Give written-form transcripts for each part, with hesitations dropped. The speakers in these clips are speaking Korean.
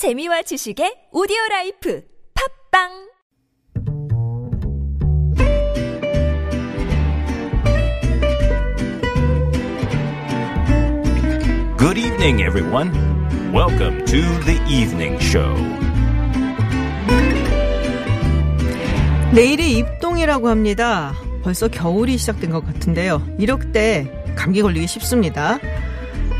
재미와 지식의 오디오라이프 팝빵 Good evening, everyone. Welcome to the evening show. 내일이 입동이라고 합니다. 벌써 겨울이 시작된 것 같은데요. 이럴 때 감기 걸리기 쉽습니다.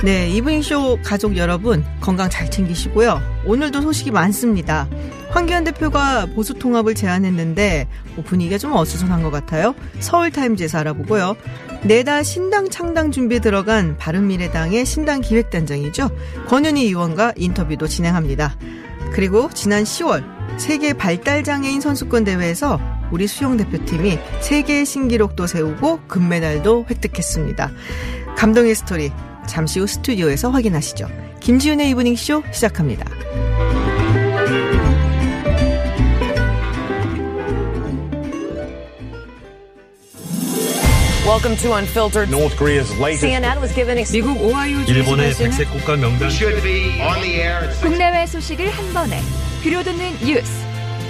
네, 이브닝쇼 가족 여러분 건강 잘 챙기시고요. 오늘도 소식이 많습니다. 황교안 대표가 보수 통합을 제안했는데 분위기가 좀 어수선한 것 같아요. 서울타임즈에서 알아보고요. 내다 신당 창당 준비에 들어간 바른미래당의 신당 기획단장이죠. 권은희 의원과 인터뷰도 진행합니다. 그리고 지난 10월 세계 발달장애인 선수권 대회에서 우리 수영대표팀이 세계 신기록도 세우고 금메달도 획득했습니다. 감동의 스토리 잠시 후 스튜디오에서 확인하시죠. 김지윤의 이브닝쇼 시작합니다. Welcome to Unfiltered. North Korea's latest. CNN was given. 미국 오하이오 주 일본의 백색 국가 명단. Should be on the air. 국내외 소식을 한 번에 들려드는 뉴스.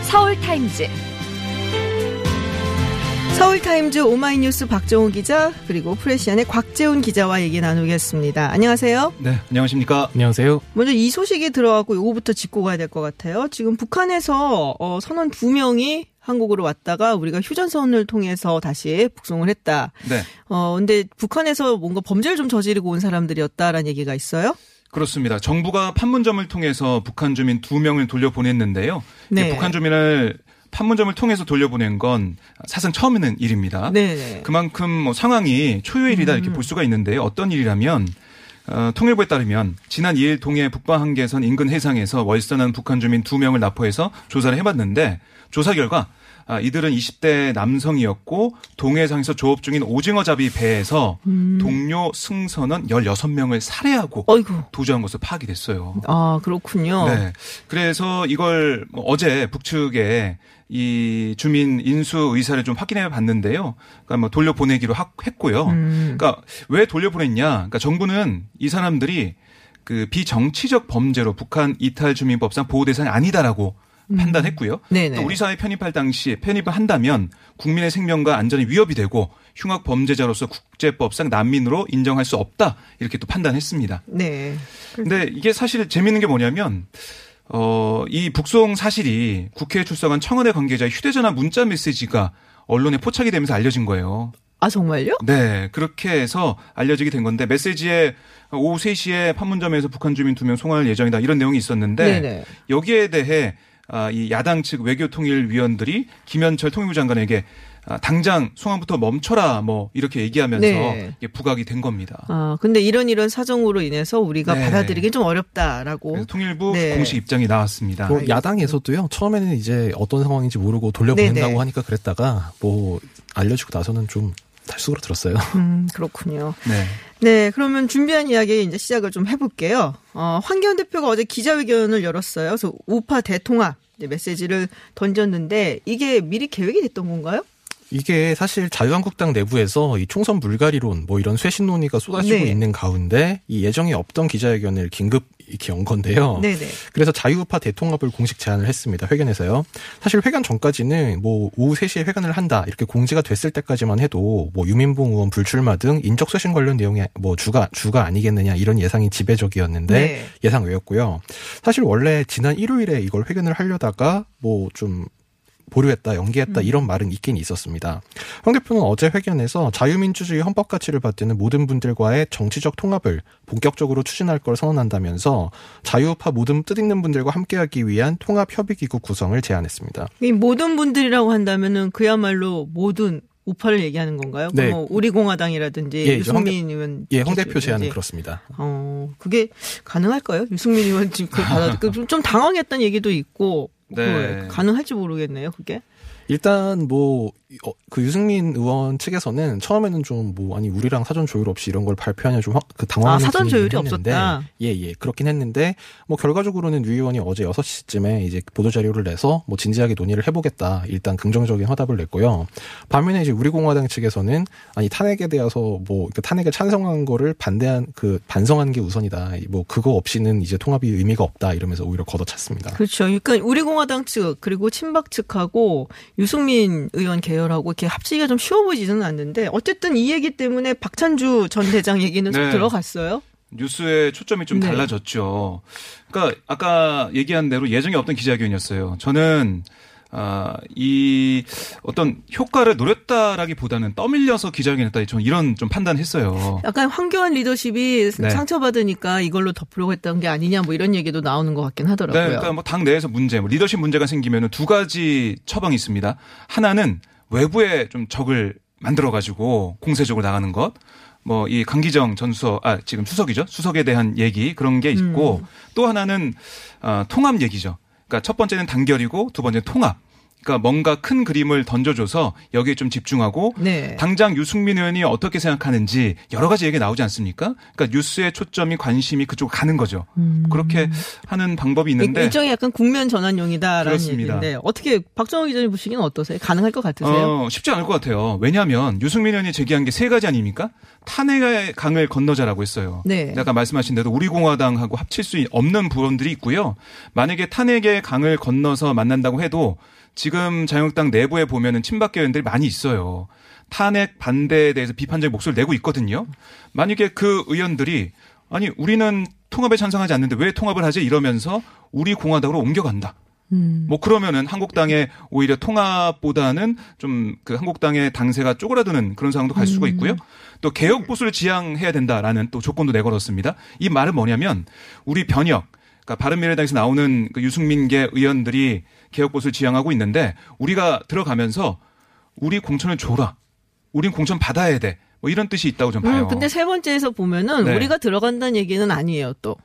서울 타임즈. 서울 타임즈 오마이뉴스 박정우 기자 그리고 프레시안의 곽재훈 기자와 얘기 나누겠습니다. 안녕하세요. 네, 안녕하십니까. 안녕하세요. 먼저 이 소식이 들어가고 이거부터 짚고 가야 될 것 같아요. 지금 북한에서 선원 2명이 한국으로 왔다가 우리가 휴전선을 통해서 다시 북송을 했다. 네. 근데 북한에서 뭔가 범죄를 좀 저지르고 온 사람들이었다라는 얘기가 있어요? 그렇습니다. 정부가 판문점을 통해서 북한 주민 2명을 돌려보냈는데요. 네. 북한 주민을 판문점을 통해서 돌려보낸 건 사상 처음 있는 일입니다. 네네. 그만큼 뭐 상황이 초유의 일이다 이렇게 볼 수가 있는데 어떤 일이라면 통일부에 따르면 지난 2일 동해 북방 한계선 인근 해상에서 월선한 북한 주민 2명을 납포해서 조사를 해봤는데 조사 결과 이들은 20대 남성이었고 동해상에서 조업 중인 오징어잡이 배에서 동료 승선원 16명을 살해하고 어이구. 도주한 것으로 파악이 됐어요. 아, 그렇군요. 네. 그래서 이걸 어제 북측에 이 주민 인수 의사를 좀 확인해 봤는데요. 그러니까 뭐 돌려보내기로 했고요. 그러니까 왜 돌려보냈냐? 그러니까 정부는 이 사람들이 그 비정치적 범죄로 북한 이탈 주민법상 보호 대상이 아니다라고 판단했고요. 네네. 또 우리 사회 편입할 당시 편입을 한다면 국민의 생명과 안전이 위협이 되고 흉악 범죄자로서 국제법상 난민으로 인정할 수 없다 이렇게 또 판단했습니다. 네. 근데 이게 사실 재밌는 게 뭐냐면 이 북송 사실이 국회에 출석한 청와대 관계자의 휴대전화 문자 메시지가 언론에 포착이 되면서 알려진 거예요. 아, 정말요? 네. 그렇게 해서 알려지게 된 건데 메시지에 오후 3시에 판문점에서 북한 주민 2명 송환할 예정이다 이런 내용이 있었는데 네네. 여기에 대해 이 야당 측 외교통일위원들이 김현철 통일부 장관에게 당장 송환부터 멈춰라 뭐 이렇게 얘기하면서 네. 부각이 된 겁니다. 아, 근데 이런 사정으로 인해서 우리가 네. 받아들이기 좀 어렵다라고 통일부 네. 공식 입장이 나왔습니다. 뭐 야당에서도요. 처음에는 이제 어떤 상황인지 모르고 돌려보낸다고 네네. 하니까 그랬다가 뭐 알려주고 나서는 좀 달쑥으로 들었어요. 그렇군요. 네. 네, 그러면 준비한 이야기 이제 시작을 좀 해볼게요. 황교안 대표가 어제 기자회견을 열었어요. 그래서 우파 대통합 메시지를 던졌는데 이게 미리 계획이 됐던 건가요? 이게 사실 자유한국당 내부에서 이 총선 물갈이론 뭐 이런 쇄신 논의가 쏟아지고 네. 있는 가운데 이 예정이 없던 기자회견을 긴급 이렇게 연 건데요. 네네. 그래서 자유우파 대통합을 공식 제안을 했습니다. 회견에서요. 사실 회견 전까지는 뭐 오후 3시에 회견을 한다 이렇게 공지가 됐을 때까지만 해도 뭐 유민봉 의원 불출마 등 인적 쇄신 관련 내용이 뭐 주가 아니겠느냐 이런 예상이 지배적이었는데 네. 예상 외였고요. 사실 원래 지난 일요일에 이걸 회견을 하려다가 뭐 좀 보류했다, 연기했다 이런 말은 있긴 있었습니다. 황 대표는 어제 회견에서 자유민주주의 헌법 가치를 받드는 모든 분들과의 정치적 통합을 본격적으로 추진할 걸 선언한다면서 자유우파 모든 뜻있는 분들과 함께하기 위한 통합협의기구 구성을 제안했습니다. 이 모든 분들이라고 한다면은 그야말로 모든 우파를 얘기하는 건가요? 네. 뭐 우리공화당이라든지 예, 유승민 의원. 예, 황 대표 제안은 그렇습니다. 그게 가능할까요? 유승민 의원 지금 그걸 받아들고 좀 당황했다는 얘기도 있고. 네. 가능할지 모르겠네요, 그게. 일단 뭐 그 유승민 의원 측에서는 처음에는 좀 뭐 아니 우리랑 사전 조율 없이 이런 걸 발표하냐 좀 그 당황하는 사전 조율이 했는데, 없었다. 예 그렇긴 했는데 뭐 결과적으로는 유 의원이 어제 6시쯤에 이제 보도 자료를 내서 뭐 진지하게 논의를 해보겠다 일단 긍정적인 화답을 냈고요. 반면에 이제 우리 공화당 측에서는 아니 탄핵에 대해서 뭐 탄핵에 찬성한 거를 반성한 게 우선이다. 뭐 그거 없이는 이제 통합이 의미가 없다 이러면서 오히려 걷어찼습니다. 그렇죠. 그러니까 우리 공화당 측 그리고 친박 측하고 유승민 의원 계열 하고 이렇게 합치기가 좀 쉬워 보이지는 않는데 어쨌든 이 얘기 때문에 박찬주 전 대장 얘기는 좀 들어갔어요. 뉴스의 초점이 좀 달라졌죠. 그러니까 아까 얘기한 대로 예정이 없던 기자회견이었어요. 저는 이 어떤 효과를 노렸다라기보다는 떠밀려서 기자회견했다. 저는 이런 좀 판단했어요. 약간 황교안 리더십이 상처받으니까 이걸로 덮으려고 했던 게 아니냐 뭐 이런 얘기도 나오는 것 같긴 하더라고요. 그러니까 뭐 당 내에서 문제, 뭐 리더십 문제가 생기면 두 가지 처방이 있습니다. 하나는 외부에 좀 적을 만들어가지고 공세적으로 나가는 것. 뭐, 이 강기정 전 수석, 지금 수석이죠. 수석에 대한 얘기, 그런 게 있고 또 하나는, 통합 얘기죠. 그러니까 첫 번째는 단결이고 두 번째는 통합. 그러니까 뭔가 큰 그림을 던져줘서 여기에 좀 집중하고 당장 유승민 의원이 어떻게 생각하는지 여러 가지 얘기가 나오지 않습니까? 그러니까 뉴스의 초점이 관심이 그쪽으로 가는 거죠. 그렇게 하는 방법이 있는데. 일종의 약간 국면 전환용이다라는 얘기인데 어떻게 박정호 기자님 보시기는 어떠세요? 가능할 것 같으세요? 쉽지 않을 것 같아요. 왜냐하면 유승민 의원이 제기한 게 세 가지 아닙니까? 탄핵의 강을 건너자라고 했어요. 아까 말씀하신 대로 우리 공화당하고 합칠 수 없는 부분들이 있고요. 만약에 탄핵의 강을 건너서 만난다고 해도 지금 자유한국당 내부에 보면은 친박 의원들이 많이 있어요. 탄핵 반대에 대해서 비판적인 목소리를 내고 있거든요. 만약에 그 의원들이 아니 우리는 통합에 찬성하지 않는데 왜 통합을 하지 이러면서 우리 공화당으로 옮겨간다. 뭐 그러면은 한국당의 오히려 통합보다는 좀 그 한국당의 당세가 쪼그라드는 그런 상황도 갈 수가 있고요. 또 개혁 보수를 지향해야 된다라는 또 조건도 내걸었습니다. 이 말은 뭐냐면 우리 변혁 그러니까 바른미래당에서 나오는 그 유승민계 의원들이 개혁보수를 지향하고 있는데 우리가 들어가면서 우리 공천을 줘라. 우린 공천 받아야 돼. 뭐 이런 뜻이 있다고 좀 봐요. 근데 세 번째에서 보면은 우리가 들어간다는 얘기는 아니에요 또.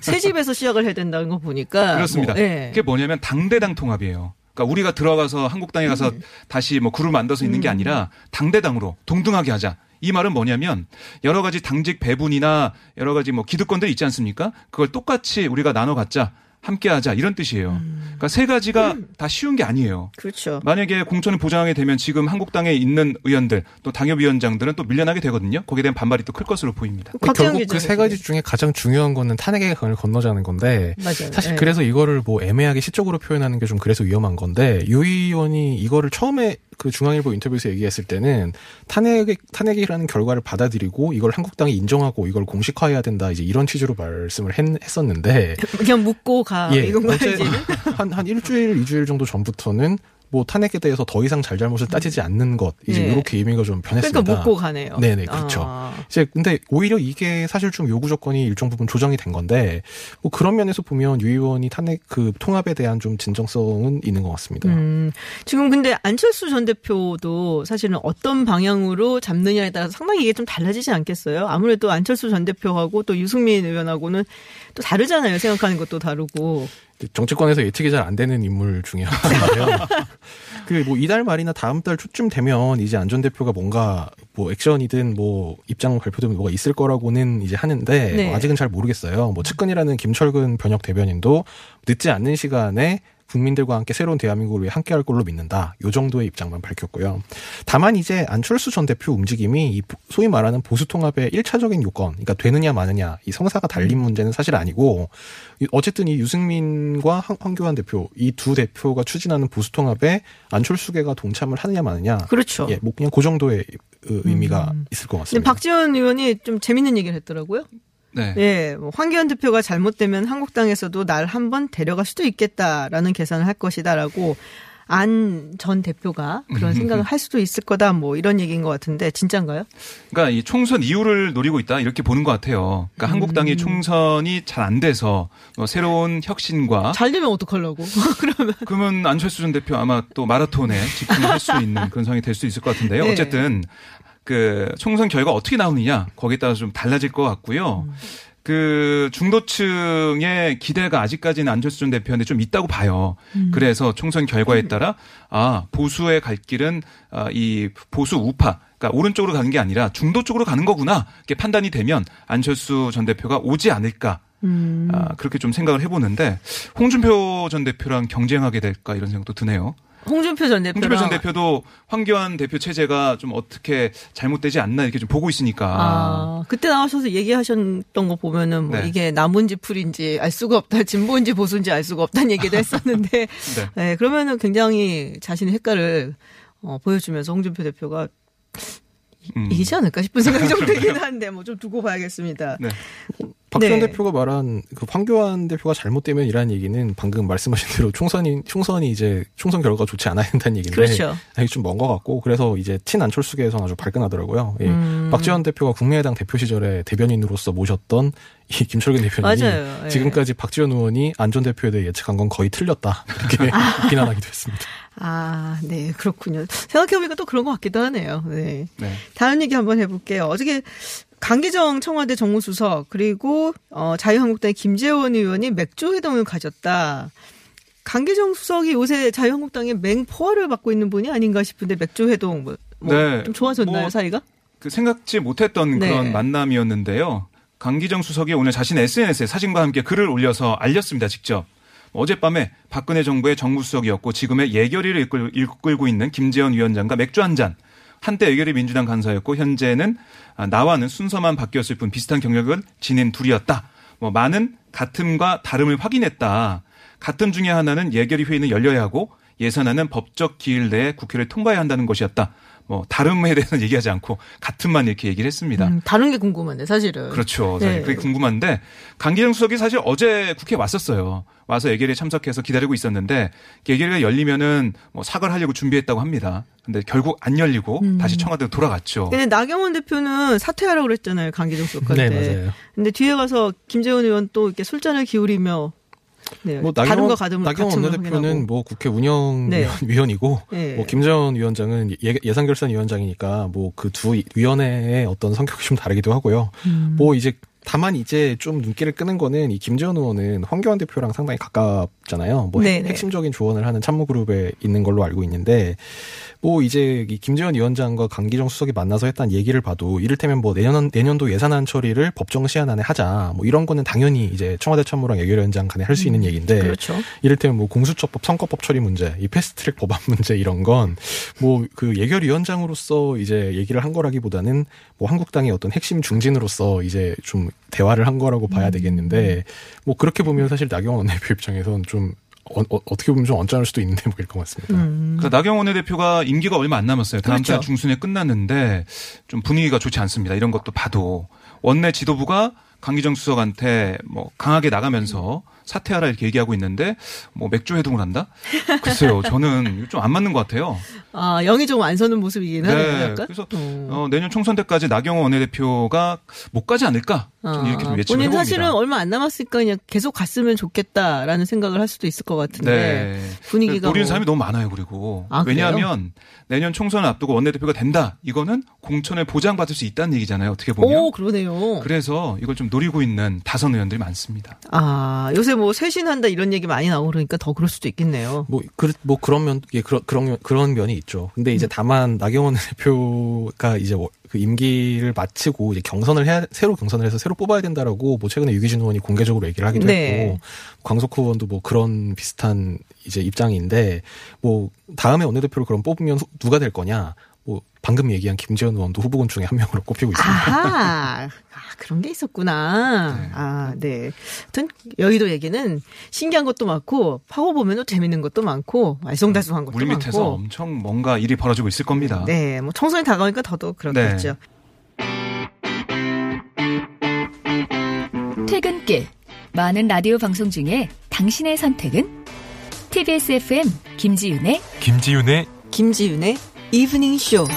새 집에서 시작을 해야 된다는 거 보니까. 그렇습니다. 그게 뭐냐면 당대당 통합이에요. 그러니까 우리가 들어가서 한국당에 가서 다시 뭐 그룹 만들어서 있는 게 아니라 당대당으로 동등하게 하자. 이 말은 뭐냐면 여러 가지 당직 배분이나 여러 가지 뭐 기득권들이 있지 않습니까? 그걸 똑같이 우리가 나눠 갖자. 함께 하자. 이런 뜻이에요. 그러니까 세 가지가 다 쉬운 게 아니에요. 그렇죠. 만약에 공천을 보장하게 되면 지금 한국당에 있는 의원들 또 당협위원장들은 또 밀려나게 되거든요. 거기에 대한 반발이 또 클 것으로 보입니다. 결국 그 세 가지 중에 가장 중요한 거는 탄핵의 강을 건너자는 건데 맞아요. 사실 그래서 이거를 뭐 애매하게 시적으로 표현하는 게 좀 그래서 위험한 건데 유 의원이 이거를 처음에 그 중앙일보 인터뷰에서 얘기했을 때는 탄핵이라는 결과를 받아들이고 이걸 한국당이 인정하고 이걸 공식화해야 된다 이제 이런 취지로 말씀을 했었는데 그냥 묻고 가 이건 말이지 한 일주일 2주일 정도 전부터는 뭐 탄핵에 대해서 더 이상 잘잘못을 따지지 않는 것 이제 이렇게 의미가 좀 변했습니다. 그러니까 묻고 가네요. 네네 그렇죠. 이제 근데 오히려 이게 사실 좀 요구 조건이 일정 부분 조정이 된 건데 뭐 그런 면에서 보면 유 의원이 탄핵 그 통합에 대한 좀 진정성은 있는 것 같습니다. 지금 근데 안철수 전 대표도 사실은 어떤 방향으로 잡느냐에 따라서 상당히 이게 좀 달라지지 않겠어요? 아무래도 안철수 전 대표하고 또 유승민 의원하고는 또 다르잖아요. 생각하는 것도 다르고. 정치권에서 예측이 잘 안 되는 인물 중에 하나예요. 그 뭐 이달 말이나 다음 달 초쯤 되면 이제 안 전 대표가 뭔가 뭐 액션이든 뭐 입장 발표든 뭐가 있을 거라고는 이제 하는데 뭐 아직은 잘 모르겠어요. 뭐 측근이라는 김철근 변혁 대변인도 늦지 않는 시간에 국민들과 함께 새로운 대한민국을 위해 함께할 걸로 믿는다. 이 정도의 입장만 밝혔고요. 다만 이제 안철수 전 대표 움직임이 이 소위 말하는 보수 통합의 1차적인 요건, 그러니까 되느냐 마느냐 이 성사가 달린 문제는 사실 아니고 어쨌든 이 유승민과 황교안 대표 이 두 대표가 추진하는 보수 통합에 안철수계가 동참을 하느냐 마느냐, 그렇죠. 예, 뭐 그냥 그 정도의 의미가 있을 것 같습니다. 근데 박지원 의원이 좀 재밌는 얘기를 했더라고요. 황교안 대표가 잘못되면 한국당에서도 날 한번 데려갈 수도 있겠다라는 계산을 할 것이다라고 안 전 대표가 그런 생각을 할 수도 있을 거다 뭐 이런 얘기인 것 같은데 진짠가요? 그러니까 이 총선 이후를 노리고 있다 이렇게 보는 것 같아요. 그러니까 한국당이 총선이 잘 안 돼서 새로운 혁신과 잘 되면 어떡하려고? 그러면 안철수 전 대표 아마 또 마라톤에 집중할 수 있는 그런 상황이 될 수 있을 것 같은데요. 어쨌든 그 총선 결과 어떻게 나오느냐 거기에 따라서 좀 달라질 것 같고요. 그 중도층의 기대가 아직까지는 안철수 전 대표한테 좀 있다고 봐요. 그래서 총선 결과에 따라 아, 보수의 갈 길은 이 보수 우파, 그러니까 오른쪽으로 가는 게 아니라 중도 쪽으로 가는 거구나. 이렇게 판단이 되면 안철수 전 대표가 오지 않을까. 아, 그렇게 좀 생각을 해보는데 홍준표 전 대표랑 경쟁하게 될까 이런 생각도 드네요. 홍준표 전 대표도 황교안 대표 체제가 좀 어떻게 잘못되지 않나 이렇게 좀 보고 있으니까. 아, 그때 나오셔서 얘기하셨던 거 보면은 뭐 네. 이게 나무인지 풀인지 알 수가 없다, 진보인지 보수인지 알 수가 없다는 얘기도 했었는데, 네. 네, 그러면은 굉장히 자신의 색깔을 보여주면서 홍준표 대표가 이기지 않을까 싶은 생각이 좀 들긴 한데 뭐 좀 두고 봐야겠습니다. 네. 박지원 네. 대표가 말한 그 황교안 대표가 잘못되면 이라는 얘기는 방금 말씀하신 대로 총선이 이제 총선 결과가 좋지 않아야 된다는 얘기인데 그렇죠. 이게 좀 먼 것 같고 그래서 이제 친 안철수계에서는 아주 발끈하더라고요. 예. 박지원 대표가 국민의당 대표 시절에 대변인으로서 모셨던 이 김철근 대표님이 맞아요. 지금까지 예. 박지원 의원이 안 전 대표에 대해 예측한 건 거의 틀렸다 이렇게 비난하기도 했습니다. 아, 네, 그렇군요. 생각해보니까 또 그런 것 같기도 하네요. 네. 네. 다른 얘기 한번 해볼게요. 어저께 강기정 청와대 정무수석 그리고 자유한국당의 김재원 의원이 맥주 회동을 가졌다. 강기정 수석이 요새 자유한국당의 맹포화를 받고 있는 분이 아닌가 싶은데 맥주 회동 네. 좀 좋아졌나요, 사이가? 그 생각지 못했던 네. 그런 만남이었는데요. 강기정 수석이 오늘 자신의 SNS에 사진과 함께 글을 올려서 알렸습니다, 직접. 어젯밤에 박근혜 정부의 정무수석이었고 지금의 예결위를 이끌고 있는 김재원 위원장과 맥주 한 잔. 한때 예결위 민주당 간사였고 현재는 나와는 순서만 바뀌었을 뿐 비슷한 경력을 지닌 둘이었다. 뭐 많은 같음과 다름을 확인했다. 같음 중에 하나는 예결위 회의는 열려야 하고 예산안은 법적 기일 내에 국회를 통과해야 한다는 것이었다. 뭐 다름에 대해서는 얘기하지 않고 같음만 이렇게 얘기를 했습니다. 다른 게 궁금한데 사실은. 그렇죠. 네. 그게 궁금한데 강기정 수석이 사실 어제 국회에 왔었어요. 와서 예결위에 참석해서 기다리고 있었는데 예결위가 열리면은 뭐 사과를 하려고 준비했다고 합니다. 근데 결국 안 열리고 다시 청와대로 돌아갔죠. 근데 나경원 대표는 사퇴하라고 그랬잖아요. 강기정 수석한테. 네, 맞아요. 근데 뒤에 가서 김재원 의원 또 이렇게 술잔을 기울이며 네, 뭐 나경원 원내대표는 뭐 국회 운영위원이고 네. 네. 뭐 김재원 위원장은 예산결산위원장이니까 뭐 그 두 위원회의 어떤 성격이 좀 다르기도 하고요. 뭐 이제 다만 이제 좀 눈길을 끄는 거는 이 김재원 의원은 황교안 대표랑 상당히 가깝잖아요. 뭐 네네. 핵심적인 조언을 하는 참모그룹에 있는 걸로 알고 있는데 뭐 이제 이 김재원 위원장과 강기정 수석이 만나서 했던 얘기를 봐도 이를테면 뭐 내년도 예산안 처리를 법정 시한 안에 하자 뭐 이런 거는 당연히 이제 청와대 참모랑 예결위원장 간에 할 수 있는 얘기인데 그렇죠. 이를테면 뭐 공수처법, 선거법 처리 문제, 이 패스트트랙 법안 문제 이런 건 뭐 그 예결위원장으로서 이제 얘기를 한 거라기보다는 뭐 한국당의 어떤 핵심 중진으로서 이제 좀 대화를 한 거라고 봐야 되겠는데 뭐 그렇게 보면 사실 나경원 원내대표 입장에서는 좀 어떻게 보면 좀 언짢을 수도 있는 대목일 것 같습니다. 그러니까 나경원 원내대표가 임기가 얼마 안 남았어요. 다음 달 그렇죠. 중순에 끝났는데 좀 분위기가 좋지 않습니다. 이런 것도 봐도 원내 지도부가 강기정 수석한테 뭐 강하게 나가면서 사퇴하라 이렇게 얘기하고 있는데 뭐 맥주 회동을 한다? 글쎄요. 저는 좀 안 맞는 것 같아요. 아, 영이 좀 안 서는 모습이긴 네, 하네요. 약간? 그래서 내년 총선 때까지 나경원 원내대표가 못 가지 않을까? 이렇게 좀 예측을 해봅니다. 본인 사실은 얼마 안 남았으니까 그냥 계속 갔으면 좋겠다라는 생각을 할 수도 있을 것 같은데 네. 분위기가 노리는 사람이 너무 많아요. 그리고 왜냐하면 내년 총선을 앞두고 원내대표가 된다. 이거는 공천을 보장받을 수 있다는 얘기잖아요. 어떻게 보면. 오, 그러네요. 그래서 이걸 좀 노리고 있는 다선 의원들이 많습니다. 아, 요새 뭐 쇄신한다 이런 얘기 많이 나오고 그러니까 더 그럴 수도 있겠네요. 그런 면이 있죠. 근데 이제 다만 나경원 대표가 이제 그 임기를 마치고 이제 새로 경선을 해서 새로 뽑아야 된다라고 뭐 최근에 유기준 의원이 공개적으로 얘기를 하기도 네. 했고 광석호 의원도 뭐 그런 비슷한 이제 입장인데 뭐 다음에 원내대표를 그럼 뽑으면 누가 될 거냐? 뭐 방금 얘기한 김재원 의원도 후보군 중에 한 명으로 꼽히고 있습니다. 아하, 아, 그런 게 있었구나. 네. 아, 네. 하여튼 여의도 얘기는 신기한 것도 많고 파고 보면 재밌는 것도 많고 알쏭달쏭한 것도 많고. 물밑에서 엄청 뭔가 일이 벌어지고 있을 겁니다. 네, 뭐 총선이 다가오니까 더더욱 그렇겠죠. 네. 퇴근길. 많은 라디오 방송 중에 당신의 선택은? TBS FM 김지윤의 이브닝 쇼.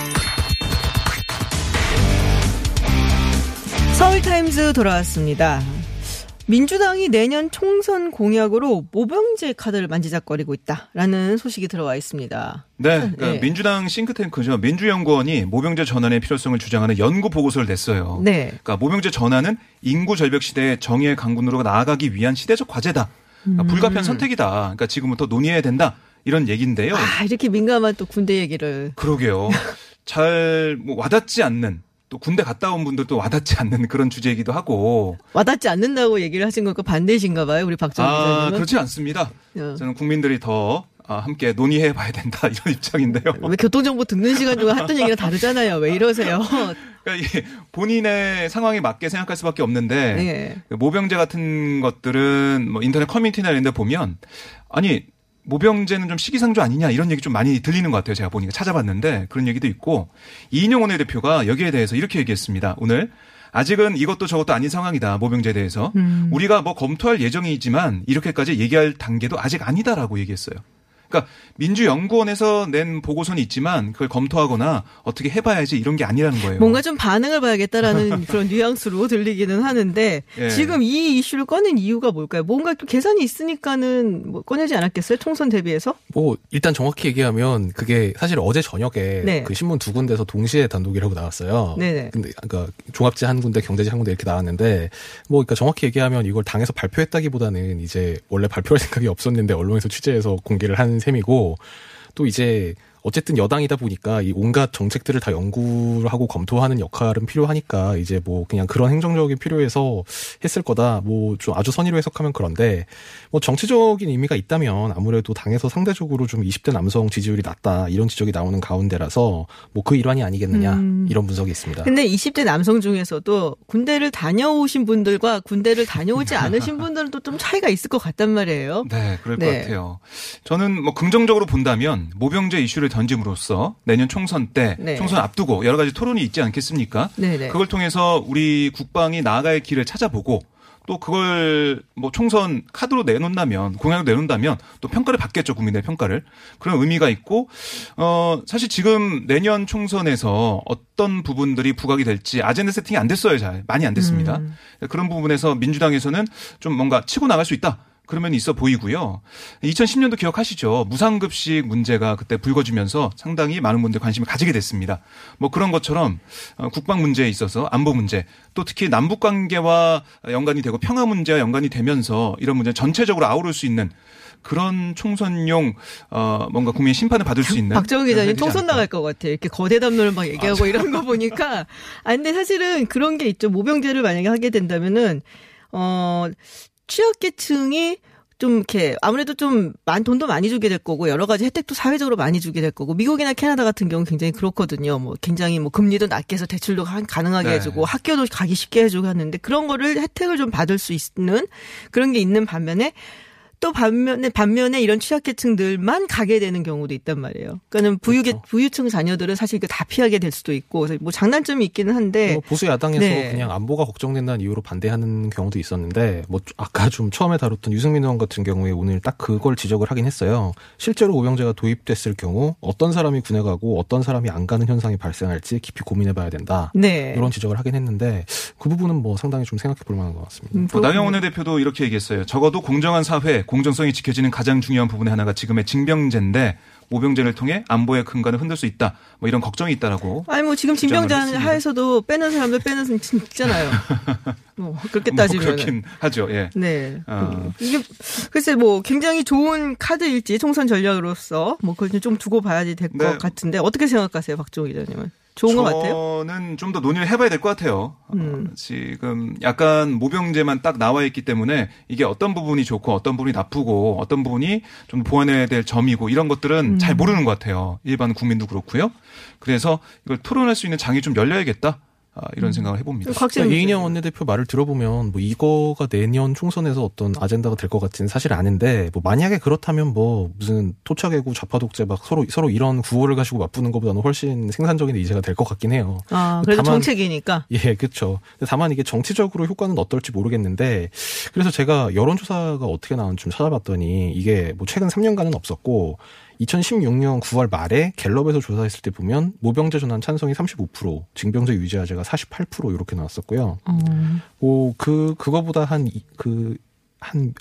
서울 타임즈 돌아왔습니다. 민주당이 내년 총선 공약으로 모병제 카드를 만지작거리고 있다라는 소식이 들어와 있습니다. 네, 그러니까 네. 민주당 싱크탱크죠. 민주연구원이 모병제 전환의 필요성을 주장하는 연구 보고서를 냈어요. 네. 그러니까 모병제 전환은 인구 절벽 시대의 정의의 강군으로 나아가기 위한 시대적 과제다. 그러니까 불가피한 선택이다. 그러니까 지금부터 논의해야 된다. 이런 얘기인데요. 아, 이렇게 민감한 또 군대 얘기를. 그러게요. 잘 뭐 와닿지 않는. 또 군대 갔다 온 분들도 와닿지 않는 그런 주제이기도 하고. 와닿지 않는다고 얘기를 하신 거니까 반대이신가 봐요. 우리 박정희 기자님은. 아, 그렇지 않습니다. 저는 국민들이 더 함께 논의해 봐야 된다. 이런 입장인데요. 왜 교통정보 듣는 시간 중에 했던 얘기랑 다르잖아요. 왜 이러세요? 그러니까 이게 본인의 상황에 맞게 생각할 수밖에 없는데 네. 모병제 같은 것들은 뭐 인터넷 커뮤니티나 이런 데 보면 아니 모병제는 좀 시기상조 아니냐 이런 얘기 좀 많이 들리는 것 같아요. 제가 보니까 찾아봤는데 그런 얘기도 있고 이인영 원내대표가 여기에 대해서 이렇게 얘기했습니다. 오늘 아직은 이것도 저것도 아닌 상황이다. 모병제에 대해서. 우리가 뭐 검토할 예정이지만 이렇게까지 얘기할 단계도 아직 아니다라고 얘기했어요. 그러니까 민주연구원에서 낸 보고서는 있지만 그걸 검토하거나 어떻게 해봐야지 이런 게 아니라는 거예요. 뭔가 좀 반응을 봐야겠다라는 그런 뉘앙스로 들리기는 하는데 예. 지금 이 이슈를 꺼낸 이유가 뭘까요? 뭔가 또 계산이 있으니까는 뭐 꺼내지 않았겠어요? 총선 대비해서? 뭐 일단 정확히 얘기하면 그게 사실 어제 저녁에 네. 그 신문 두 군데서 동시에 단독이라고 나왔어요. 네네. 근데 그러니까 종합지 한 군데, 경제지 한 군데 이렇게 나왔는데 뭐 그러니까 정확히 얘기하면 이걸 당에서 발표했다기보다는 이제 원래 발표할 생각이 없었는데 언론에서 취재해서 공개를 한 셈이고 또 이제 어쨌든 여당이다 보니까 이 온갖 정책들을 다 연구하고 검토하는 역할은 필요하니까 이제 뭐 그냥 그런 행정적인 필요에서 했을 거다 뭐 좀 아주 선의로 해석하면 그런데 뭐 정치적인 의미가 있다면 아무래도 당에서 상대적으로 좀 20대 남성 지지율이 낮다 이런 지적이 나오는 가운데라서 뭐 그 일환이 아니겠느냐 이런 분석이 있습니다. 근데 20대 남성 중에서도 군대를 다녀오신 분들과 군대를 다녀오지 않으신 분들은 또 좀 차이가 있을 것 같단 말이에요. 네, 그럴 네. 것 같아요. 저는 뭐 긍정적으로 본다면 모병제 이슈를 던짐으로써 내년 총선 때 네. 총선 앞두고 여러 가지 토론이 있지 않겠습니까? 네네. 그걸 통해서 우리 국방이 나아갈 길을 찾아보고 또 그걸 뭐 총선 카드로 내놓는다면 공약으로 내놓는다면 또 평가를 받겠죠. 국민들의 평가를. 그런 의미가 있고 사실 지금 내년 총선에서 어떤 부분들이 부각이 될지 아젠다 세팅이 안 됐어요. 잘 많이 안 됐습니다. 그런 부분에서 민주당에서는 좀 뭔가 치고 나갈 수 있다. 그러면 있어 보이고요. 2010년도 기억하시죠? 무상급식 문제가 그때 불거지면서 상당히 많은 분들 관심을 가지게 됐습니다. 뭐 그런 것처럼 국방 문제에 있어서 안보 문제 또 특히 남북 관계와 연관이 되고 평화 문제와 연관이 되면서 이런 문제 전체적으로 아우를 수 있는 그런 총선용 뭔가 국민 심판을 받을 수 있는 박정희 기자님 총선 나갈 것 같아요. 이렇게 거대 담론을 막 얘기하고 이런 거 보니까 아 근데 사실은 그런 게 있죠. 모병제를 만약에 하게 된다면은 취약계층이 좀 이렇게 아무래도 좀 돈도 많이 주게 될 거고 여러 가지 혜택도 사회적으로 많이 주게 될 거고 미국이나 캐나다 같은 경우는 굉장히 그렇거든요. 뭐 굉장히 뭐 금리도 낮게 해서 대출도 가능하게 네. 해주고 학교도 가기 쉽게 해주고 하는데 그런 거를 혜택을 좀 받을 수 있는 그런 게 있는 반면에 또 반면에 이런 취약계층들만 가게 되는 경우도 있단 말이에요. 그러니까는 부유층 자녀들은 사실 그 다 피하게 될 수도 있고 그래서 뭐 장단점이 있기는 한데 뭐 보수 야당에서 네. 그냥 안보가 걱정된다는 이유로 반대하는 경우도 있었는데 뭐 아까 좀 처음에 다뤘던 유승민 의원 같은 경우에 오늘 딱 그걸 지적을 하긴 했어요. 실제로 모병제가 도입됐을 경우 어떤 사람이 군에 가고 어떤 사람이 안 가는 현상이 발생할지 깊이 고민해봐야 된다. 네. 이런 지적을 하긴 했는데 그 부분은 뭐 상당히 좀 생각해볼 만한 것 같습니다. 나경원 대표도 이렇게 얘기했어요. 적어도 공정한 사회 공정성이 지켜지는 가장 중요한 부분의 하나가 지금의 징병제인데 모병제를 통해 안보의 근간을 흔들 수 있다. 뭐 이런 걱정이 있다라고. 아니 뭐 지금 징병제 하에서도 빼는 사람들 빼는 사람 있잖아요. 뭐 그렇게 따지면 뭐 그렇긴 하죠. 예. 네. 이게 글쎄 뭐 굉장히 좋은 카드일지 총선 전략으로서 뭐 그걸 좀 두고 봐야지 될 것 네. 같은데 어떻게 생각하세요, 박종호 기자님은? 좋은 것 같아요? 저는 좀 더 논의를 해봐야 될 것 같아요. 지금 약간 모병제만 딱 나와 있기 때문에 이게 어떤 부분이 좋고 어떤 부분이 나쁘고 어떤 부분이 좀 보완해야 될 점이고 이런 것들은 잘 모르는 것 같아요. 일반 국민도 그렇고요. 그래서 이걸 토론할 수 있는 장이 좀 열려야겠다. 이런 생각을 해봅니다. 그러니까 이인영 원내대표 말을 들어보면 뭐 이거가 내년 총선에서 어떤 아젠다가 될 것 같지는 사실 아는데 뭐 만약에 그렇다면 뭐 무슨 토착애구 좌파독재 막 서로 이런 구호를 가지고 맞부는 것보다는 훨씬 생산적인 의제가 될 것 같긴 해요. 아, 그래도 다만, 정책이니까. 예, 그렇죠. 다만 이게 정치적으로 효과는 어떨지 모르겠는데 그래서 제가 여론조사가 어떻게 나오는지 좀 찾아봤더니 이게 뭐 최근 3년간은 없었고 2016년 9월 말에 갤럽에서 조사했을 때 보면 모병제 전환 찬성이 35%, 징병제 유지하자가 48% 이렇게 나왔었고요. 그거보다 한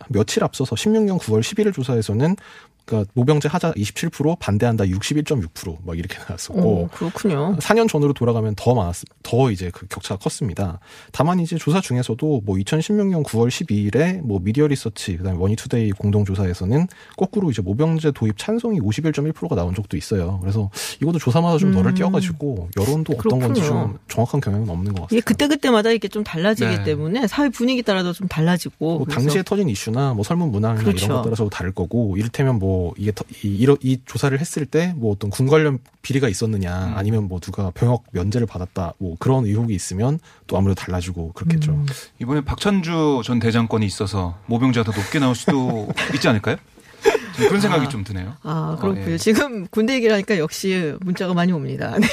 며칠 앞서서 16년 9월 11일 조사에서는 그러니까 모병제 하자 27%, 반대한다 61.6% 막 이렇게 나왔었고. 그렇군요. 4년 전으로 돌아가면 더 이제 그 격차가 컸습니다. 다만 이제 조사 중에서도 뭐 2016년 9월 12일에 뭐 미디어 리서치 그다음에 머니투데이 공동 조사에서는 거꾸로 이제 모병제 도입 찬성이 51.1%가 나온 적도 있어요. 그래서 이것도 조사마다 좀 너를 띄어가지고 여론도 어떤 그렇군요. 건지 좀 정확한 경향은 없는 것 같습니다. 이게 그때마다 이게 좀 달라지기 네. 때문에 사회 분위기 따라서 좀 달라지고 뭐 당시에 터진 이슈나 뭐 설문 문항이나 그렇죠. 이런 것 따라서도 다를 거고 이를테면 이 조사를 했을 때 뭐 어떤 군 관련 비리가 있었느냐 아니면 뭐 누가 병역 면제를 받았다 뭐 그런 의혹이 있으면 또 아무래도 달라지고 그렇겠죠. 이번에 박찬주 전 대장 건이 있어서 모병제가 더 높게 나올 수도 있지 않을까요? 그런 생각이 좀 드네요. 그렇고요. 예. 지금 군대 얘기를 하니까 역시 문자가 많이 옵니다. 네.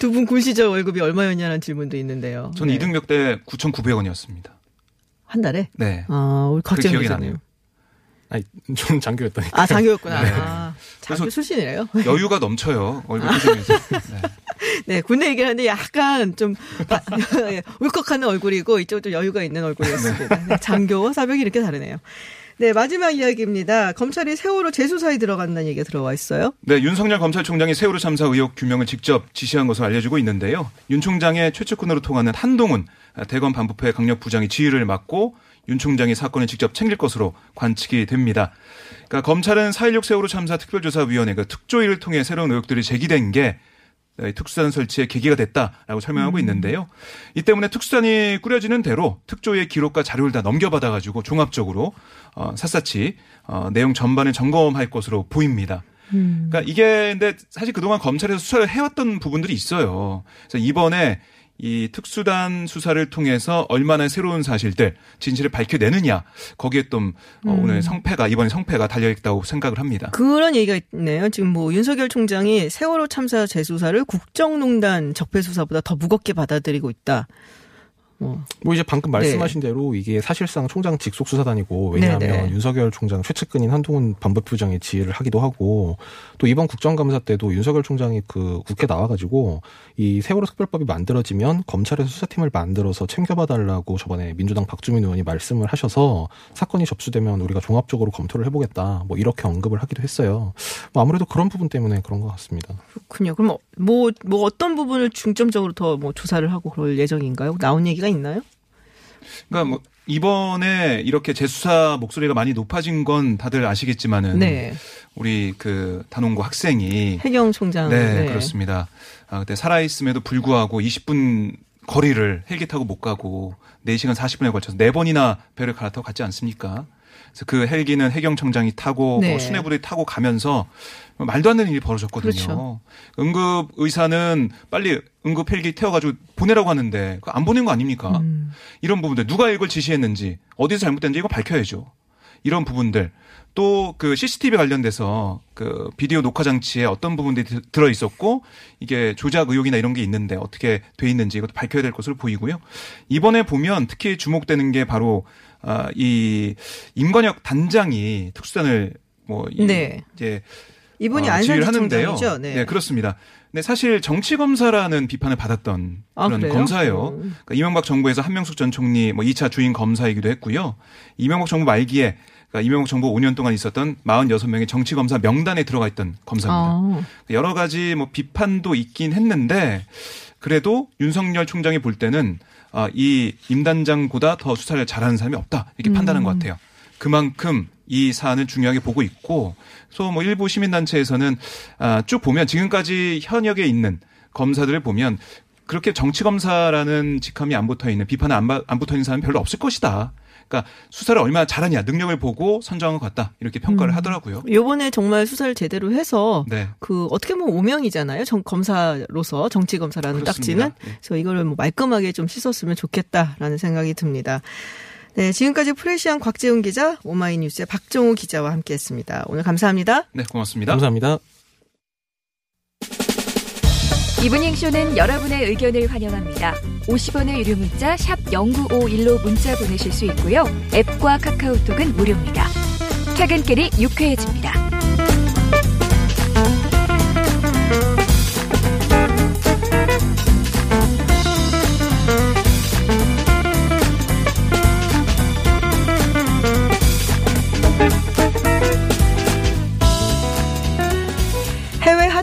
두 분 군 시절 월급이 얼마였냐는 질문도 있는데요. 저는 이등병 때 9,900원이었습니다. 한 달에? 네. 갑자기 기억이 나네요. 아니, 좀 장교였다니까. 장교였구나. 네. 장교 출신이래요. 여유가 넘쳐요. 얼굴 표정에서. 네. 네, 군대 얘기를 하는데 약간 좀 울컥하는 얼굴이고 이쪽은 좀 여유가 있는 얼굴이었습니다. 네, 장교와 사병이 이렇게 다르네요. 네, 마지막 이야기입니다. 검찰이 세월호 재수사에 들어간다는 얘기가 들어와 있어요. 네, 윤석열 검찰총장이 세월호 참사 의혹 규명을 직접 지시한 것으로 알려지고 있는데요. 윤 총장의 최측근으로 통하는 한동훈 대검 반부패 강력 부장이 지휘를 맡고 윤 총장이 사건을 직접 챙길 것으로 관측이 됩니다. 그러니까 검찰은 4.16 세월호 참사 특별조사위원회 그 특조위를 통해 새로운 의혹들이 제기된 게 특수단 설치의 계기가 됐다라고 설명하고 있는데요. 이 때문에 특수단이 꾸려지는 대로 특조위의 기록과 자료를 다 넘겨받아가지고 종합적으로 샅샅이 내용 전반을 점검할 것으로 보입니다. 그러니까 이게 근데 사실 그동안 검찰에서 수사를 해왔던 부분들이 있어요. 그래서 이번에 이 특수단 수사를 통해서 얼마나 새로운 사실들, 진실을 밝혀내느냐. 거기에 또 오늘 이번에 성패가 달려있다고 생각을 합니다. 그런 얘기가 있네요. 지금 뭐 윤석열 총장이 세월호 참사 재수사를 국정농단 적폐수사보다 더 무겁게 받아들이고 있다. 뭐 이제 방금 말씀하신 대로 이게 사실상 총장 직속 수사단이고 왜냐하면 윤석열 총장 최측근인 한동훈 반부부장의 지휘를 하기도 하고 또 이번 국정감사 때도 윤석열 총장이 그 국회 나와가지고 이 세월호 특별법이 만들어지면 검찰에서 수사팀을 만들어서 챙겨봐달라고 저번에 민주당 박주민 의원이 말씀을 하셔서 사건이 접수되면 우리가 종합적으로 검토를 해보겠다 뭐 이렇게 언급을 하기도 했어요. 뭐 아무래도 그런 부분 때문에 그런 것 같습니다. 그렇군요. 그럼 뭐 어떤 부분을 중점적으로 더 뭐 조사를 하고 그럴 예정인가요? 나온 얘기가 있나요? 그러니까 뭐 이번에 이렇게 재수사 목소리가 많이 높아진 건 다들 아시겠지만은 우리 그 단원고 학생이 해경 총장 그렇습니다. 그때 살아있음에도 불구하고 20분 거리를 헬기 타고 못 가고 4시간 40분에 걸쳐서 4번이나 배를 갈아타고 갔지 않습니까? 그래서 그 헬기는 해경 총장이 타고 수뇌부들이 타고 가면서 말도 안 되는 일이 벌어졌거든요. 그렇죠. 응급 의사는 빨리 응급 헬기 태워가지고 보내라고 하는데 그거 안 보낸 거 아닙니까? 이런 부분들 누가 이걸 지시했는지 어디서 잘못됐는지 이거 밝혀야죠. 이런 부분들 또 그 CCTV 관련돼서 그 비디오 녹화 장치에 어떤 부분들이 들어 있었고 이게 조작 의혹이나 이런 게 있는데 어떻게 돼 있는지 이것도 밝혀야 될 것으로 보이고요. 이번에 보면 특히 주목되는 게 바로 이 임관혁 단장이 특수단을 뭐 이제 이분이 안철수 총장이죠. 네, 그렇습니다. 근데 사실 정치 검사라는 비판을 받았던 그런 검사예요. 그러니까 이명박 정부에서 한명숙 전 총리 뭐 2차 주임 검사이기도 했고요. 이명박 정부 말기에 그러니까 이명박 정부 5년 동안 있었던 46명의 정치 검사 명단에 들어가 있던 검사입니다. 여러 가지 뭐 비판도 있긴 했는데 그래도 윤석열 총장이 볼 때는 이 임 단장보다 더 수사를 잘하는 사람이 없다 이렇게 판단한 것 같아요. 그만큼 이 사안을 중요하게 보고 있고 또 뭐 일부 시민단체에서는 쭉 보면 지금까지 현역에 있는 검사들을 보면 그렇게 정치검사라는 직함이 안 붙어있는 비판에 안 붙어있는 사람은 별로 없을 것이다. 그러니까 수사를 얼마나 잘하냐 능력을 보고 선정한 것 같다 이렇게 평가를 하더라고요. 이번에 정말 수사를 제대로 해서 그 어떻게 보면 오명이잖아요. 검사로서 정치검사라는 딱지는. 그래서 이거를 뭐 말끔하게 좀 씻었으면 좋겠다라는 생각이 듭니다. 네, 지금까지 프레시안 곽재훈 기자, 오마이뉴스의 박정우 기자와 함께했습니다. 오늘 감사합니다. 네, 고맙습니다. 감사합니다. 이브닝 쇼는 여러분의 의견을 환영합니다. 50원의 유료 문자 샵 0951로 문자 보내실 수 있고요. 앱과 카카오톡은 무료입니다. 퇴근길이 유쾌해집니다.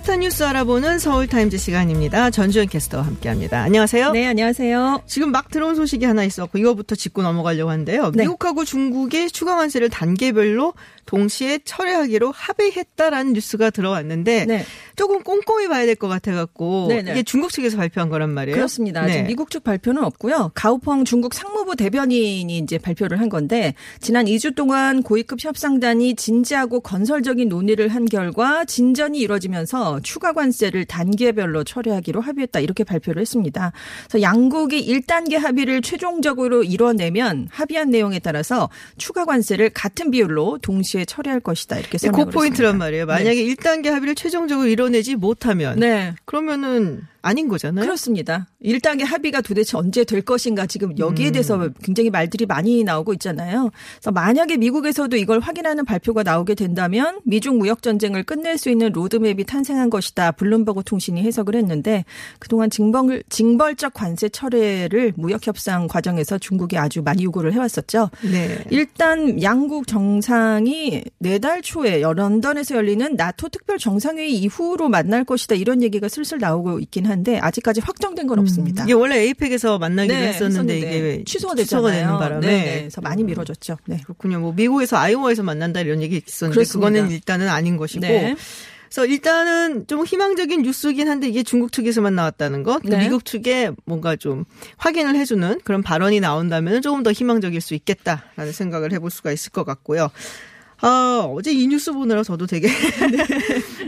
핫한 뉴스 알아보는 서울타임즈 시간입니다. 전주현 캐스터와 함께합니다. 안녕하세요. 네, 안녕하세요. 지금 막 들어온 소식이 하나 있었고 이거부터 짚고 넘어가려고 하는데요. 네. 미국하고 중국이 추가 관세를 단계별로 동시에 철회하기로 합의했다라는 뉴스가 들어왔는데 네. 조금 꼼꼼히 봐야 될 것 같아갖고 네네. 이게 중국 측에서 발표한 거란 말이에요. 그렇습니다. 네. 지금 미국 측 발표는 없고요. 가오펑 중국 상무부 대변인이 이제 발표를 한 건데 지난 2주 동안 고위급 협상단이 진지하고 건설적인 논의를 한 결과 진전이 이루어지면서 추가 관세를 단계별로 처리하기로 합의했다 이렇게 발표를 했습니다. 그래서 양국이 1단계 합의를 최종적으로 이뤄내면 합의한 내용에 따라서 추가 관세를 같은 비율로 동시에 처리할 것이다 이렇게 설명을 했습니다. 그 포인트란 말이에요. 만약에 네. 1단계 합의를 최종적으로 이뤄내지 못하면 네. 그러면은 아닌 거잖아요. 그렇습니다. 1단계 합의가 도대체 언제 될 것인가 지금 여기에 대해서 굉장히 말들이 많이 나오고 있잖아요. 그래서 만약에 미국에서도 이걸 확인하는 발표가 나오게 된다면 미중 무역 전쟁을 끝낼 수 있는 로드맵이 탄생한 것이다. 블룸버그 통신이 해석을 했는데 그동안 징벌적 관세 철회를 무역 협상 과정에서 중국이 아주 많이 요구를 해왔었죠. 네. 일단 양국 정상이 내달 초에 런던에서 열리는 나토 특별 정상회의 이후로 만날 것이다. 이런 얘기가 슬슬 나오고 있긴 한데. 아직까지 확정된 건 없습니다. 이게 원래 에이펙에서 만나기로 네, 했었는데 이게 취소가 되는 바람에 네, 그래서 많이 미뤄졌죠. 네. 그렇군요. 뭐 미국에서 아이오와에서 만난다 이런 얘기 있었는데 그렇습니다. 그거는 일단은 아닌 것이고. 네. 그래서 일단은 좀 희망적인 뉴스긴 한데 이게 중국 측에서만 나왔다는 것. 네. 미국 측에 뭔가 좀 확인을 해주는 그런 발언이 나온다면 조금 더 희망적일 수 있겠다라는 생각을 해볼 수가 있을 것 같고요. 어제 이 뉴스 보느라 저도 되게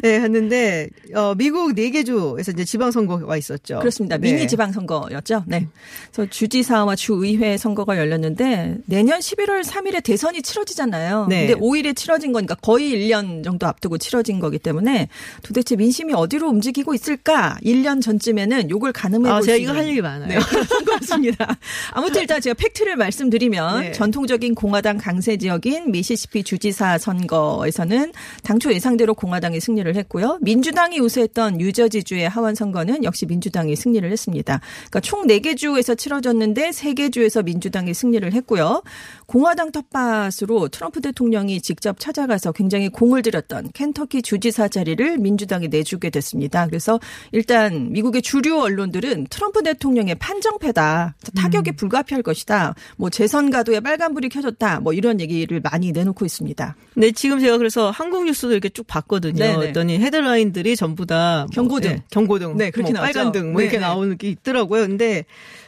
네, 했는데 미국 4개 주에서 이제 지방 선거가 있었죠. 그렇습니다. 네. 미니 지방 선거였죠. 네. 그래서 주지사와 주의회 선거가 열렸는데 내년 11월 3일에 대선이 치러지잖아요. 네. 근데 5일에 치러진 거니까 거의 1년 정도 앞두고 치러진 거기 때문에 도대체 민심이 어디로 움직이고 있을까? 1년 전쯤에는 요걸 가늠해 볼 수 있는. 제가 이거 할 일이 많아요. 그렇습니다. 네. 아무튼 일단 제가 팩트를 말씀드리면 네. 전통적인 공화당 강세 지역인 미시시피 주지사 선거에서는 당초 예상대로 공화당이 승리를 했고요. 민주당이 우세했던 뉴저지주의 하원 선거는 역시 민주당이 승리를 했습니다. 그러니까 총 4개 주에서 치러졌는데 3개 주에서 민주당이 승리를 했고요. 공화당 텃밭으로 트럼프 대통령이 직접 찾아가서 굉장히 공을 들였던 켄터키 주지사 자리를 민주당이 내주게 됐습니다. 그래서 일단 미국의 주류 언론들은 트럼프 대통령의 판정패다. 타격이 불가피할 것이다. 뭐 재선 가도에 빨간불이 켜졌다. 뭐 이런 얘기를 많이 내놓고 있습니다. 네, 지금 제가 그래서 한국 뉴스도 이렇게 쭉 봤거든요. 네네. 그랬더니 헤드라인들이 전부 다 경고등, 네, 경고등, 네, 그렇게 뭐 빨간등 뭐 이렇게 나오는 게 있더라고요. 근데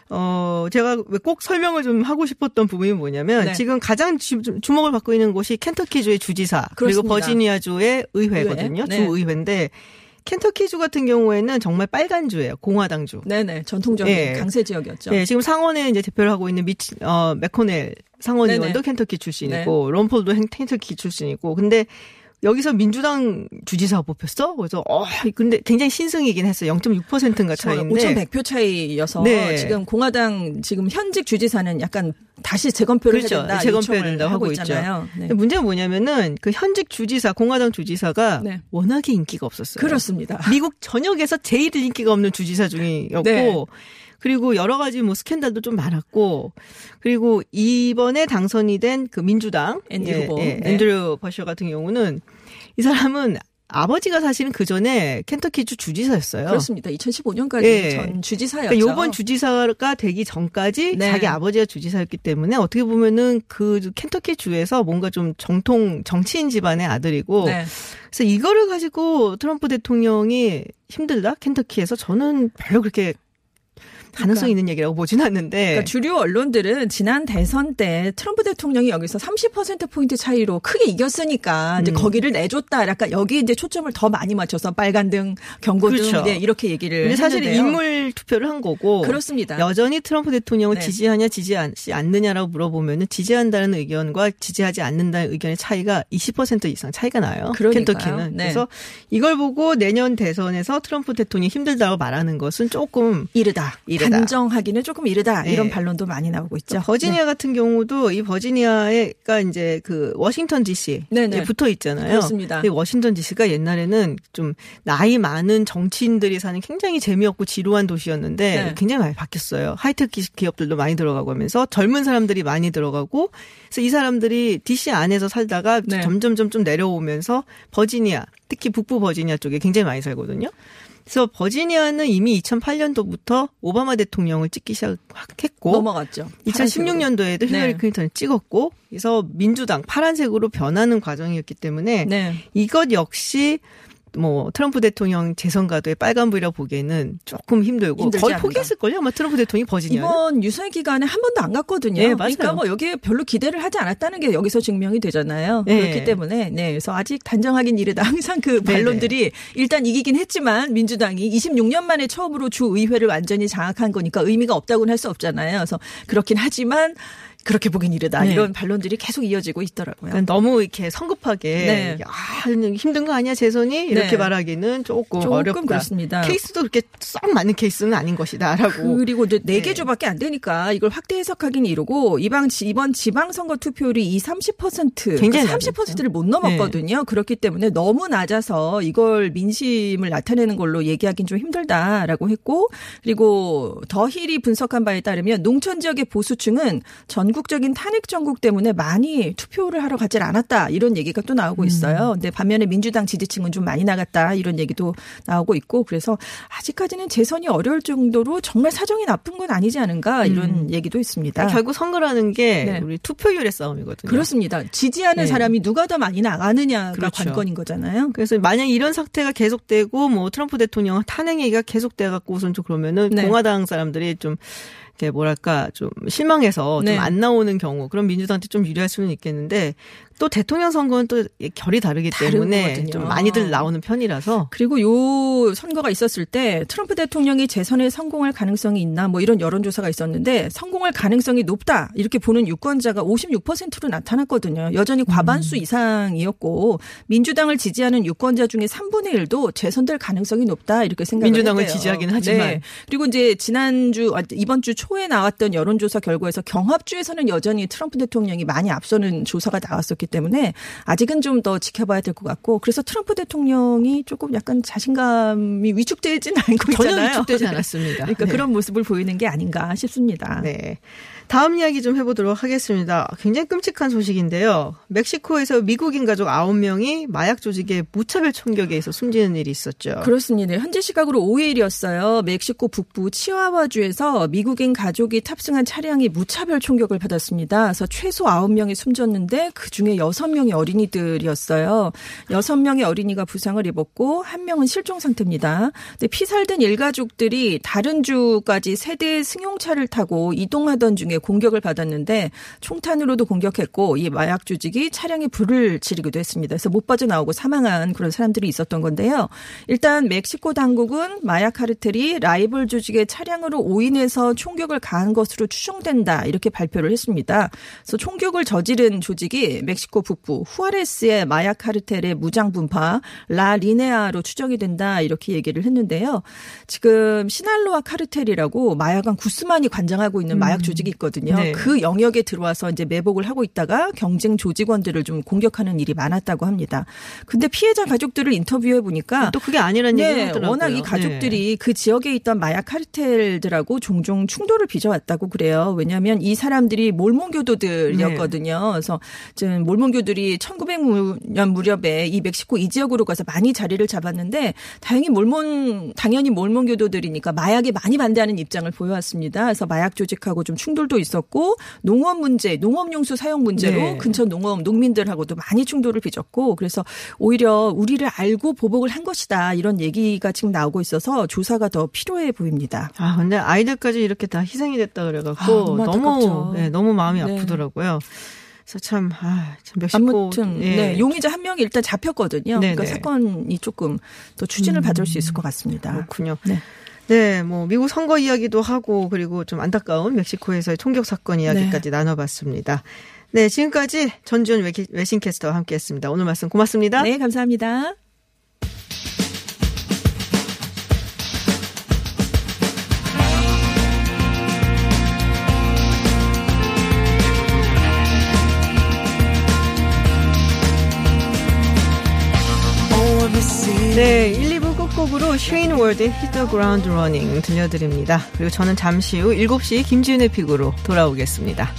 제가 꼭 설명을 좀 하고 싶었던 부분이 뭐냐면 네. 지금 가장 주목을 받고 있는 곳이 켄터키주의 주지사 그렇습니다. 그리고 버지니아주의 의회거든요. 네. 주의회인데. 켄터키주 같은 경우에는 정말 빨간 주예요. 공화당 주. 네네. 전통적인 네. 강세 지역이었죠. 네. 지금 상원에 이제 대표를 하고 있는 맥코넬 상원의원도 켄터키 출신이고 네. 롬폴도 켄터키 출신이고. 근데 여기서 민주당 주지사가 뽑혔어? 그래서 근데 굉장히 신승이긴 했어요. 0.6%인가 차이인데. 5,100표 차이여서 네. 지금 공화당 지금 현직 주지사는 약간 다시 재검표를 그렇죠. 해야 된다. 재검표해야 된다고 하고 있잖아요. 있죠. 네. 문제는 뭐냐면은 그 현직 주지사, 공화당 주지사가 네. 워낙에 인기가 없었어요. 그렇습니다. 미국 전역에서 제일 인기가 없는 주지사 중이었고 네. 그리고 여러 가지 뭐 스캔들도 좀 많았고 그리고 이번에 당선이 된 그 민주당 앤드류 버셔 같은 경우는 이 사람은 아버지가 사실은 그 전에 켄터키주 주지사였어요. 그렇습니다. 2015년까지 예. 전 주지사였죠. 그러니까 이번 주지사가 되기 전까지 네. 자기 아버지가 주지사였기 때문에 어떻게 보면은 그 켄터키 주에서 뭔가 좀 정통 정치인 집안의 아들이고 네. 그래서 이거를 가지고 트럼프 대통령이 힘들다 켄터키에서 저는 별로 그렇게 가능성 있는 얘기라고 보진 않는데. 그러니까 주류 언론들은 지난 대선 때 트럼프 대통령이 여기서 30%포인트 차이로 크게 이겼으니까 이제 거기를 내줬다. 약간 여기 이제 초점을 더 많이 맞춰서 빨간등, 경고등 그렇죠. 네, 이렇게 얘기를 근데 사실 했는데요. 인물 투표를 한 거고. 그렇습니다. 여전히 트럼프 대통령을 네. 지지하냐 지지하지 않느냐라고 물어보면 지지한다는 의견과 지지하지 않는다는 의견의 차이가 20% 이상 차이가 나요. 켄터키는. 네. 그래서 이걸 보고 내년 대선에서 트럼프 대통령이 힘들다고 말하는 것은 조금 이르다. 이르다. 단정하기는 조금 이르다. 네. 이런 반론도 많이 나오고 있죠. 버지니아 네. 같은 경우도 이 버지니아가 이제 그 워싱턴 D.C. 붙어 있잖아요. 그렇습니다. 근데 워싱턴 D.C.가 옛날에는 좀 나이 많은 정치인들이 사는 굉장히 재미없고 지루한 도시였는데 네. 굉장히 많이 바뀌었어요. 하이테크 기업들도 많이 들어가고 하면서 젊은 사람들이 많이 들어가고 그래서 이 사람들이 D.C. 안에서 살다가 네. 점점 좀 내려오면서 버지니아 특히 북부 버지니아 쪽에 굉장히 많이 살거든요. 그래서 버지니아는 이미 2008년도부터 오바마 대통령을 찍기 시작했고 넘어갔죠. 2016년도에도 힐러리 네. 클린턴을 찍었고 그래서 민주당 파란색으로 변하는 과정이었기 때문에 네. 이것 역시 뭐 트럼프 대통령 재선가도의 빨간불이라 보기에는 조금 힘들고 거의 않는다. 포기했을걸요? 아마 트럼프 대통령이 버지니아는. 이번 유세 기간에 한 번도 안 갔거든요. 네, 그러니까 뭐 여기에 별로 기대를 하지 않았다는 게 여기서 증명이 되잖아요. 네. 그렇기 때문에 네, 그래서 아직 단정하긴 이르다. 항상 그 반론들이 네네. 일단 이기긴 했지만 민주당이 26년 만에 처음으로 주의회를 완전히 장악한 거니까 의미가 없다고는 할 수 없잖아요. 그래서 그렇긴 하지만 그렇게 보긴 이르다. 네. 이런 반론들이 계속 이어지고 있더라고요. 그러니까 너무 이렇게 성급하게 네. 아, 힘든 거 아니야 재선이? 이렇게 네. 말하기는 조금 어렵다. 그렇습니다. 케이스도 그렇게 썩 많은 케이스는 아닌 것이다. 라고. 그리고 이제 4개 주밖에 안 되니까 이걸 확대 해석하긴 이르고 이번 지방선거 투표율이 30% 굉장히 30%를 못 넘었거든요. 네. 그렇기 때문에 너무 낮아서 이걸 민심을 나타내는 걸로 얘기하기는 좀 힘들다라고 했고 그리고 더힐이 분석한 바에 따르면 농촌 지역의 보수층은 전국적인 탄핵 정국 때문에 많이 투표를 하러 가질 않았다. 이런 얘기가 또 나오고 있어요. 근데 반면에 민주당 지지층은 좀 많이 나갔다. 이런 얘기도 나오고 있고 그래서 아직까지는 재선이 어려울 정도로 정말 사정이 나쁜 건 아니지 않은가 이런 얘기도 있습니다. 결국 선거라는 게 네. 우리 투표율의 싸움이거든요. 그렇습니다. 지지하는 네. 사람이 누가 더 많이 나가느냐가 그렇죠. 관건인 거잖아요. 그래서 만약 이런 상태가 계속되고 뭐 트럼프 대통령 탄핵 얘기가 계속돼갖고 우선 좀 그러면은 네. 공화당 사람들이 좀 뭐랄까 좀 실망해서 네. 좀 안 나오는 경우 그럼 민주당한테 좀 유리할 수는 있겠는데 또 대통령 선거는 또 결이 다르기 때문에 거거든요. 좀 많이들 나오는 편이라서 그리고 요 선거가 있었을 때 트럼프 대통령이 재선에 성공할 가능성이 있나 뭐 이런 여론조사가 있었는데 성공할 가능성이 높다 이렇게 보는 유권자가 56%로 나타났거든요. 여전히 과반수 이상이었고 민주당을 지지하는 유권자 중에 3분의 1도 재선될 가능성이 높다 이렇게 생각을 민주당을 했대요. 지지하긴 하지만 네. 그리고 이제 이번 주 초에 나왔던 여론조사 결과에서 경합주에서는 여전히 트럼프 대통령이 많이 앞서는 조사가 나왔었기 때문에 아직은 좀 더 지켜봐야 될 것 같고 그래서 트럼프 대통령이 조금 약간 자신감이 위축되진 않고 있잖아요. 전혀 위축되지 않았습니다. 그러니까 네. 그런 모습을 보이는 게 아닌가 싶습니다. 네. 다음 이야기 좀 해보도록 하겠습니다. 굉장히 끔찍한 소식인데요. 멕시코에서 미국인 가족 9명이 마약 조직의 무차별 총격에 의해서 숨지는 일이 있었죠. 그렇습니다. 현재 시각으로 5일이었어요. 멕시코 북부 치와와주에서 미국인 가족이 탑승한 차량이 무차별 총격을 받았습니다. 그래서 최소 9명이 숨졌는데 그중에 6명이 어린이들이었어요. 6명의 어린이가 부상을 입었고 1명은 실종 상태입니다. 근데 피살된 일가족들이 다른 주까지 3대의 승용차를 타고 이동하던 중에 공격을 받았는데 총탄으로도 공격했고 이 마약 조직이 차량에 불을 지르기도 했습니다. 그래서 못 빠져나오고 사망한 그런 사람들이 있었던 건데요. 일단 멕시코 당국은 마약 카르텔이 라이벌 조직의 차량으로 오인해서 총격을 가한 것으로 추정된다 이렇게 발표를 했습니다. 그래서 총격을 저지른 조직이 멕시코 북부 후아레스의 마약 카르텔의 무장 분파 라 리네아로 추정이 된다 이렇게 얘기를 했는데요. 지금 시날로아 카르텔이라고 마약왕 구스만이 관장하고 있는 마약 조직이 있거든요. 네. 그 영역에 들어와서 이제 매복을 하고 있다가 경쟁 조직원들을 좀 공격하는 일이 많았다고 합니다. 근데 피해자 가족들을 인터뷰해 보니까 또 그게 아니라는 네, 얘기가 있더라고요. 워낙 이 가족들이 네. 그 지역에 있던 마약 카르텔들하고 종종 충돌을 빚어왔다고 그래요. 왜냐하면 이 사람들이 몰몬교도들이었거든요. 네. 그래서 지금 몰몬교들이 1900년 무렵에 이 멕시코 이 지역으로 가서 많이 자리를 잡았는데 당연히 몰몬교도들이니까 마약에 많이 반대하는 입장을 보여왔습니다. 그래서 마약 조직하고 좀 충돌도 있었고 농업 문제, 농업용수 사용 문제로 네. 근처 농민들하고도 많이 충돌을 빚었고 그래서 오히려 우리를 알고 보복을 한 것이다 이런 얘기가 지금 나오고 있어서 조사가 더 필요해 보입니다. 아 근데 아이들까지 이렇게 다 희생이 됐다 그래갖고 너무 마음이 네. 아프더라고요. 그래서 참 멕시코 아무튼 예. 네, 용의자 1명이 일단 잡혔거든요. 네네. 그러니까 사건이 조금 더 추진을 받을 수 있을 것 같습니다. 그렇군요. 네. 네, 뭐 미국 선거 이야기도 하고 그리고 좀 안타까운 멕시코에서의 총격 사건 이야기까지 네. 나눠봤습니다. 네, 지금까지 전지현 외신캐스터와 함께했습니다. 오늘 말씀 고맙습니다. 네, 감사합니다. 네, 1, 2부 끝곡으로 쉐인 월드의 Hit the Ground Running 들려드립니다. 그리고 저는 잠시 후 7시 김지윤의 픽으로 돌아오겠습니다.